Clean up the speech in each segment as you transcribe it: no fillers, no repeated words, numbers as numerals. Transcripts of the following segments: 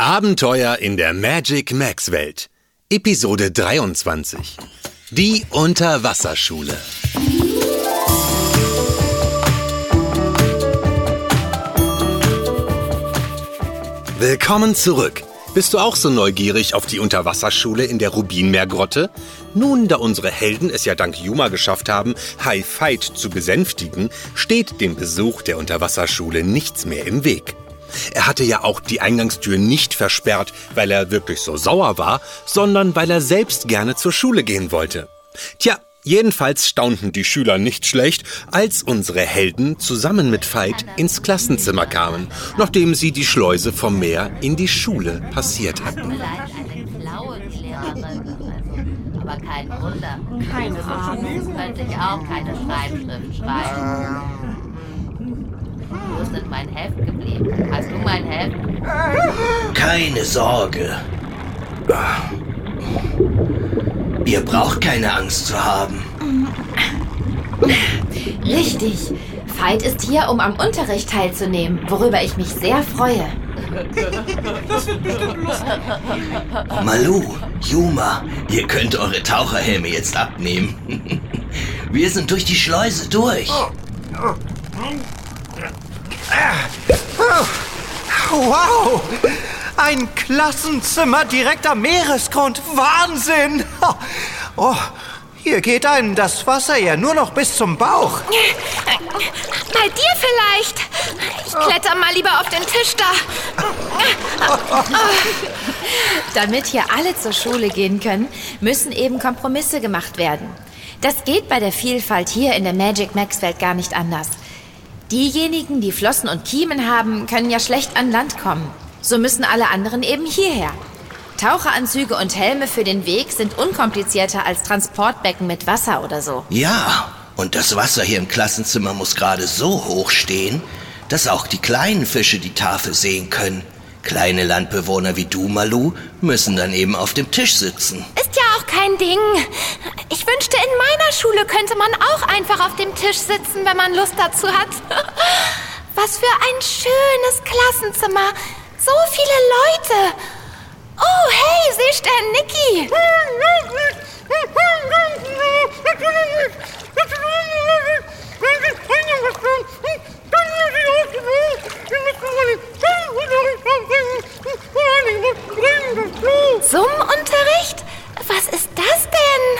Abenteuer in der Magic-Max-Welt, Episode 23. Die Unterwasserschule. Willkommen zurück. Bist du auch so neugierig auf die Unterwasserschule in der Rubinmeergrotte? Nun, da unsere Helden es ja dank Yuma geschafft haben, Hai Veit zu besänftigen, steht dem Besuch der Unterwasserschule nichts mehr im Weg. Er hatte ja auch die Eingangstür nicht versperrt, weil er wirklich so sauer war, sondern weil er selbst gerne zur Schule gehen wollte. Tja, jedenfalls staunten die Schüler nicht schlecht, als unsere Helden zusammen mit Veit ins Klassenzimmer kamen, nachdem sie die Schleuse vom Meer in die Schule passiert hatten. Aber kein Wunder, keine Ahnung, könnte ich auch keine Schreibschrift schreiben. Wo ist denn mein Heft geblieben? Hast du mein Heft? Keine Sorge. Ihr braucht keine Angst zu haben. Richtig. Veit ist hier, um am Unterricht teilzunehmen, worüber ich mich sehr freue. Das wird bestimmt lustig. Malu, Yuma, ihr könnt eure Taucherhelme jetzt abnehmen. Wir sind durch die Schleuse durch. Wow! Ein Klassenzimmer direkt am Meeresgrund! Wahnsinn! Oh, hier geht einem das Wasser ja nur noch bis zum Bauch. Bei dir vielleicht. Ich kletter mal lieber auf den Tisch da. Damit hier alle zur Schule gehen können, müssen eben Kompromisse gemacht werden. Das geht bei der Vielfalt hier in der Magic-Max-Welt gar nicht anders. Diejenigen, die Flossen und Kiemen haben, können ja schlecht an Land kommen. So müssen alle anderen eben hierher. Taucheranzüge und Helme für den Weg sind unkomplizierter als Transportbecken mit Wasser oder so. Ja, und das Wasser hier im Klassenzimmer muss gerade so hoch stehen, dass auch die kleinen Fische die Tafel sehen können. Kleine Landbewohner wie du, Malu, müssen dann eben auf dem Tisch sitzen. Ist ja auch kein Ding. Ich wünschte, in meiner Schule könnte man auch einfach auf dem Tisch sitzen, wenn man Lust dazu hat. Was für ein schönes Klassenzimmer. So viele Leute. Oh, hey, Seestern Nici. Summ-Unterricht? Was ist das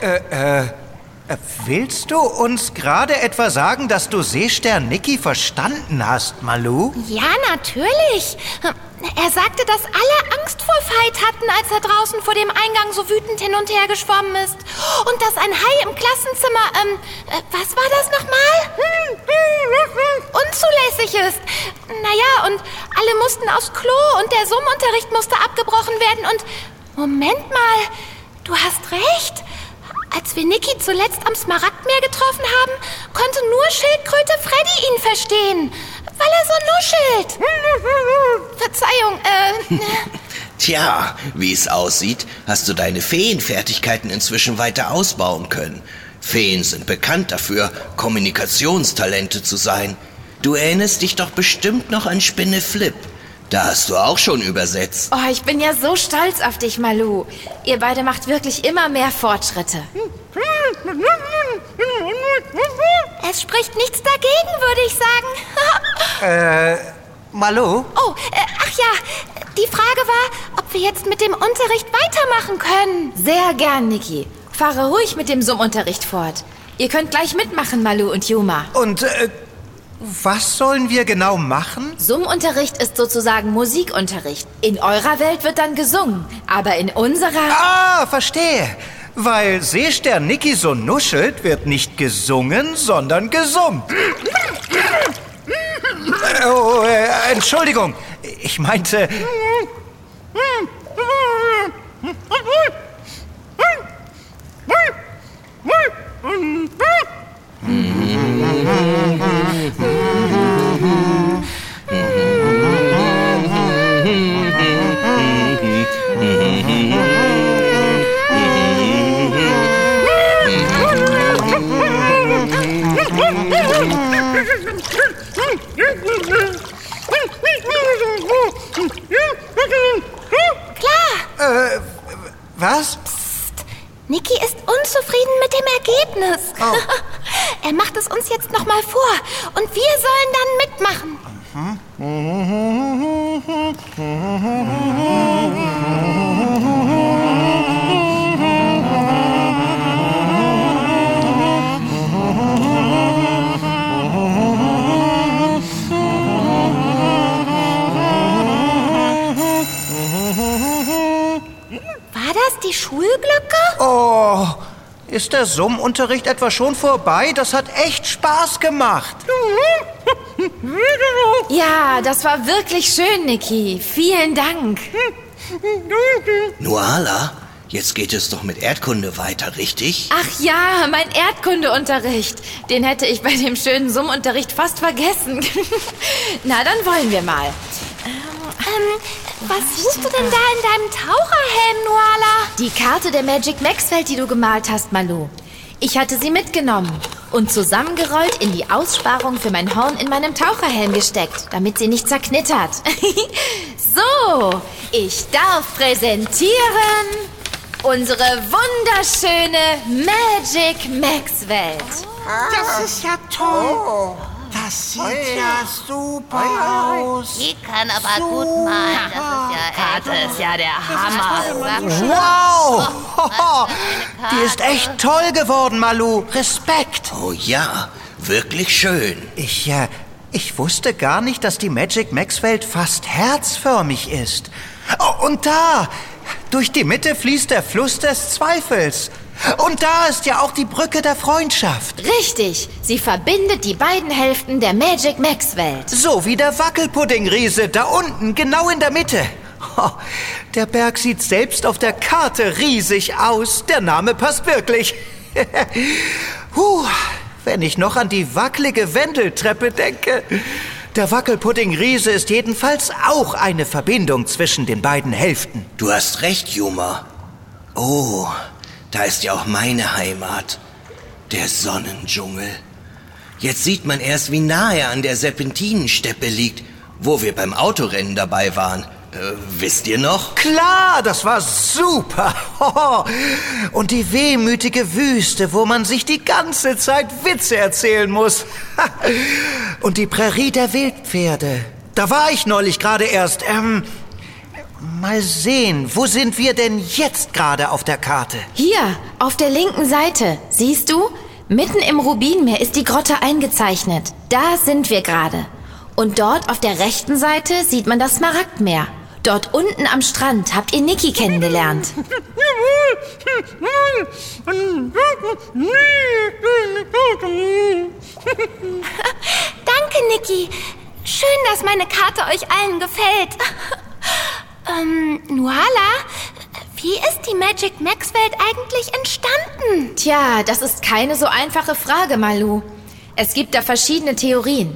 denn? Willst du uns gerade etwa sagen, dass du Seestern Nici verstanden hast, Malu? Ja, natürlich. Er sagte, dass alle Angst vor Veit hatten, als er draußen vor dem Eingang so wütend hin und her geschwommen ist. Und dass ein Hai im Klassenzimmer, was war das nochmal? Unzulässig ist. Naja, und alle mussten aufs Klo und der Summ-Unterricht musste abgebrochen werden und... Moment mal, du hast recht. Als wir Nici zuletzt am Smaragdmeer getroffen haben, konnte nur Schildkröte Freddy ihn verstehen, weil er so nuschelt. Verzeihung. Tja, wie es aussieht, hast du deine Feenfertigkeiten inzwischen weiter ausbauen können. Feen sind bekannt dafür, Kommunikationstalente zu sein. Du erinnerst dich doch bestimmt noch an Spinneflip. Da hast du auch schon übersetzt. Oh, ich bin ja so stolz auf dich, Malu. Ihr beide macht wirklich immer mehr Fortschritte. Es spricht nichts dagegen, würde ich sagen. Malu? Oh, ach ja. Die Frage war, ob wir jetzt mit dem Unterricht weitermachen können. Sehr gern, Nici. Fahre ruhig mit dem Summ-Unterricht fort. Ihr könnt gleich mitmachen, Malu und Yuma. Und, was sollen wir genau machen? Summ-Unterricht ist sozusagen Musikunterricht. In eurer Welt wird dann gesungen, aber in unserer... Ah, verstehe. Weil Seestern Nici so nuschelt, wird nicht gesungen, sondern gesummt. Entschuldigung, ich meinte... Was? Psst. Nici ist unzufrieden mit dem Ergebnis. Oh. Er macht es uns jetzt nochmal vor und wir sollen dann mitmachen. Die Schulglocke? Oh, ist der Summ-Unterricht etwa schon vorbei? Das hat echt Spaß gemacht. Ja, das war wirklich schön, Nici. Vielen Dank. Nuala, jetzt geht es doch mit Erdkunde weiter, richtig? Ach ja, mein Erdkundeunterricht. Den hätte ich bei dem schönen Summ-Unterricht fast vergessen. Na, dann wollen wir mal. Was suchst du denn da in deinem Taucherhelm, Nuala? Die Karte der Magic-Max-Welt, die du gemalt hast, Malu. Ich hatte sie mitgenommen und zusammengerollt in die Aussparung für mein Horn in meinem Taucherhelm gesteckt, damit sie nicht zerknittert. So, ich darf präsentieren unsere wunderschöne Magic-Max-Welt. Das ist ja toll. Oh. Das sieht ja super aus. Die kann aber super gut malen. Das ist ja der Hammer. Ist wow! Oh, die ist echt toll geworden, Malu. Respekt. Oh ja, wirklich schön. Ich wusste gar nicht, dass die Magic-Max-Welt fast herzförmig ist. Oh, und da, durch die Mitte fließt der Fluss des Zweifels. Und da ist ja auch die Brücke der Freundschaft. Richtig, sie verbindet die beiden Hälften der Magic-Max-Welt. So wie der Wackelpudding-Riese da unten, genau in der Mitte. Oh, der Berg sieht selbst auf der Karte riesig aus. Der Name passt wirklich. Wenn ich noch an die wackelige Wendeltreppe denke. Der Wackelpudding-Riese ist jedenfalls auch eine Verbindung zwischen den beiden Hälften. Du hast recht, Yuma. Oh, da ist ja auch meine Heimat, der Sonnendschungel. Jetzt sieht man erst, wie nah er an der Serpentinensteppe liegt, wo wir beim Autorennen dabei waren. Wisst ihr noch? Klar, das war super. Und die wehmütige Wüste, wo man sich die ganze Zeit Witze erzählen muss. Und die Prärie der Wildpferde. Da war ich neulich gerade erst. Mal sehen, wo sind wir denn jetzt gerade auf der Karte? Hier, auf der linken Seite. Siehst du? Mitten im Rubinmeer ist die Grotte eingezeichnet. Da sind wir gerade. Und dort auf der rechten Seite sieht man das Smaragdmeer. Dort unten am Strand habt ihr Nici kennengelernt. Danke, Nici. Schön, dass meine Karte euch allen gefällt. Nuala, wie ist die Magic-Max-Welt eigentlich entstanden? Tja, das ist keine so einfache Frage, Malu. Es gibt da verschiedene Theorien.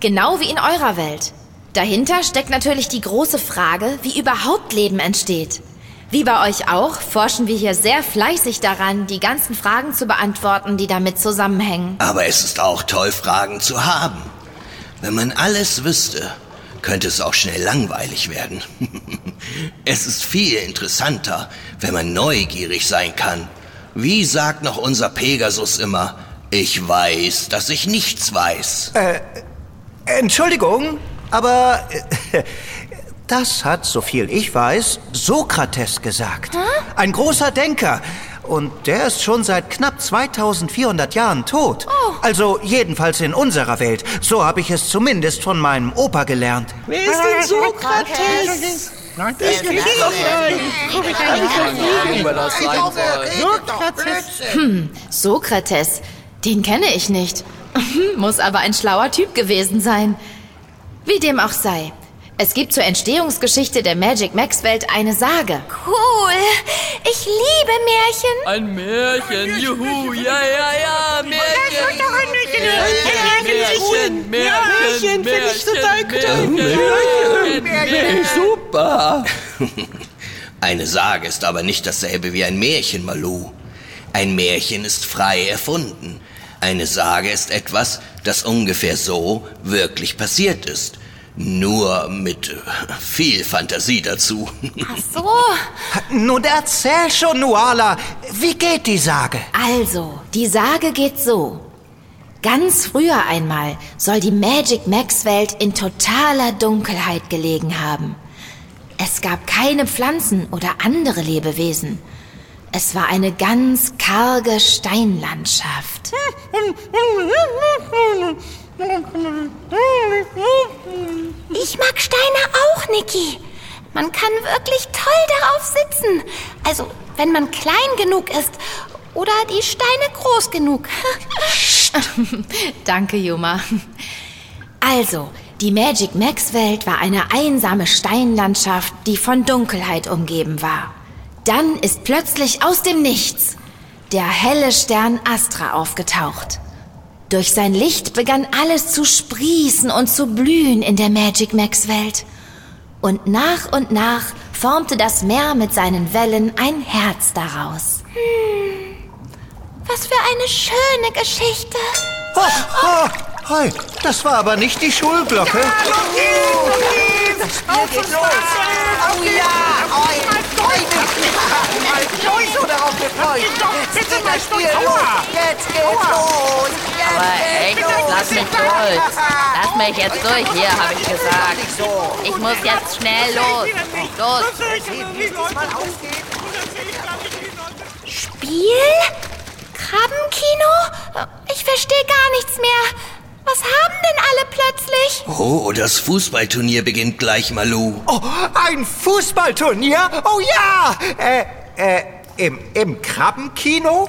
Genau wie in eurer Welt. Dahinter steckt natürlich die große Frage, wie überhaupt Leben entsteht. Wie bei euch auch, forschen wir hier sehr fleißig daran, die ganzen Fragen zu beantworten, die damit zusammenhängen. Aber es ist auch toll, Fragen zu haben. Wenn man alles wüsste, könnte es auch schnell langweilig werden. Es ist viel interessanter, wenn man neugierig sein kann. Wie sagt noch unser Pegasus immer, ich weiß, dass ich nichts weiß. Entschuldigung, aber das hat, so viel ich weiß, Sokrates gesagt. Ein großer Denker. Und der ist schon seit knapp 2400 Jahren tot. Oh. Also jedenfalls in unserer Welt. So habe ich es zumindest von meinem Opa gelernt. Wer ist denn Sokrates? Das gibt's doch nicht. Sokrates, den kenne ich nicht. Muss aber ein schlauer Typ gewesen sein. Wie dem auch sei. Es gibt zur Entstehungsgeschichte der Magic-Max-Welt eine Sage. Cool! Ich liebe Märchen! Ein Märchen, juhu! Ja, Märchen! Märchen finde ich total cool! Märchen, super! Eine Sage ist aber nicht dasselbe wie ein Märchen, Malu. Ein Märchen ist frei erfunden. Eine Sage ist etwas, das ungefähr so wirklich passiert ist. Nur mit viel Fantasie dazu. Ach so. Nun erzähl schon, Nuala. Wie geht die Sage? Also, die Sage geht so. Ganz früher einmal soll die Magic-Max-Welt in totaler Dunkelheit gelegen haben. Es gab keine Pflanzen oder andere Lebewesen. Es war eine ganz karge Steinlandschaft. Ich mag Steine auch, Nicky. Man kann wirklich toll darauf sitzen. Also, wenn man klein genug ist oder die Steine groß genug. Danke, Yuma. Also, die Magic-Max-Welt war eine einsame Steinlandschaft, die von Dunkelheit umgeben war. Dann ist plötzlich aus dem Nichts der helle Stern Astra aufgetaucht. Durch sein Licht begann alles zu sprießen und zu blühen in der Magic-Max-Welt. Und nach formte das Meer mit seinen Wellen ein Herz daraus. Was für eine schöne Geschichte. Hi, das war aber nicht die Schulglocke. Lass mich jetzt durch, hier, habe ich gesagt. Ich muss jetzt schnell los. Los. Spiel? Krabbenkino? Ich verstehe gar nichts mehr. Was haben denn alle plötzlich? Oh, das Fußballturnier beginnt gleich, Malu. Oh, ein Fußballturnier? Oh ja! Im Krabbenkino?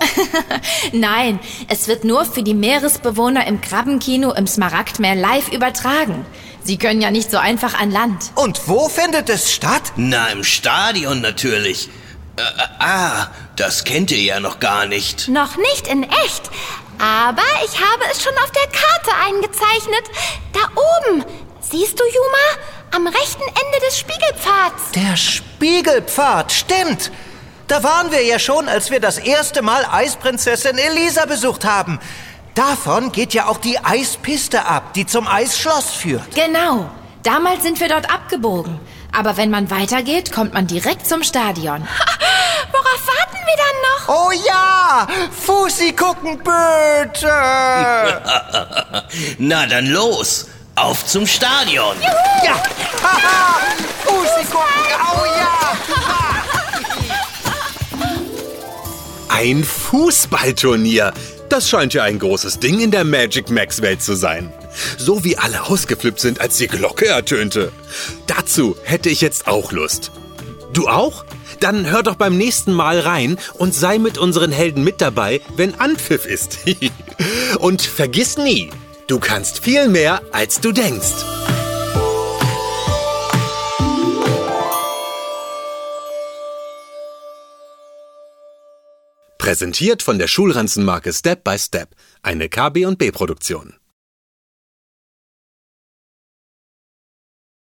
Nein, es wird nur für die Meeresbewohner im Krabbenkino im Smaragdmeer live übertragen. Sie können ja nicht so einfach an Land. Und wo findet es statt? Na, im Stadion natürlich. Das kennt ihr ja noch gar nicht. Noch nicht in echt? Aber ich habe es schon auf der Karte eingezeichnet. Da oben. Siehst du, Yuma? Am rechten Ende des Spiegelpfads. Der Spiegelpfad, stimmt. Da waren wir ja schon, als wir das erste Mal Eisprinzessin Elisa besucht haben. Davon geht ja auch die Eispiste ab, die zum Eisschloss führt. Genau. Damals sind wir dort abgebogen. Aber wenn man weitergeht, kommt man direkt zum Stadion. Worauf warten wir dann noch? Oh ja, Fussi gucken bitte. Na dann los, auf zum Stadion. Juhu. Ja, haha, Fussi gucken, oh ja. Ein Fußballturnier, das scheint ja ein großes Ding in der Magic-Max-Welt zu sein. So wie alle ausgeflippt sind, als die Glocke ertönte. Dazu hätte ich jetzt auch Lust. Du auch? Dann hör doch beim nächsten Mal rein und sei mit unseren Helden mit dabei, wenn Anpfiff ist. Und vergiss nie, du kannst viel mehr, als du denkst. Präsentiert von der Schulranzenmarke Step by Step, eine KB&B-Produktion.